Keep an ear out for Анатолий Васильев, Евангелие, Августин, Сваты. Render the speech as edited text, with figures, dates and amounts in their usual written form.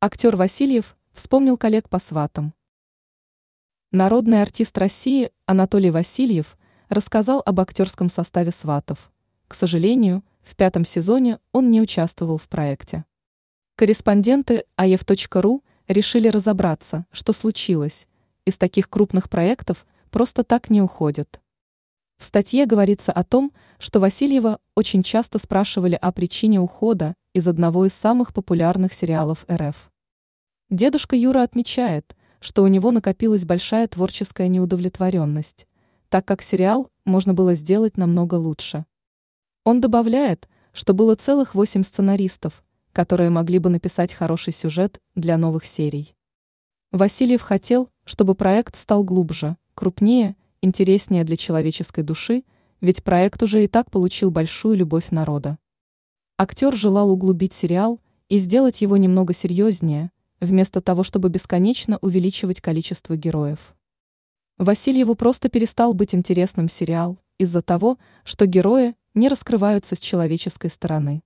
Актер Васильев вспомнил коллег по сватам. Народный артист России Анатолий Васильев рассказал об актерском составе сватов. К сожалению, в 5-м сезоне он не участвовал в проекте. Корреспонденты AiF.ru решили разобраться, что случилось. Из таких крупных проектов просто так не уходят. В статье говорится о том, что Васильева очень часто спрашивали о причине ухода из одного из самых популярных сериалов РФ. Дедушка Юра отмечает, что у него накопилась большая творческая неудовлетворенность, так как сериал можно было сделать намного лучше. Он добавляет, что было целых 8 сценаристов, которые могли бы написать хороший сюжет для новых серий. Васильев хотел, чтобы проект стал глубже, крупнее, интереснее для человеческой души, ведь проект уже и так получил большую любовь народа. Актер желал углубить сериал и сделать его немного серьезнее, вместо того, чтобы бесконечно увеличивать количество героев. Васильеву просто перестал быть интересным сериал из-за того, что герои не раскрываются с человеческой стороны.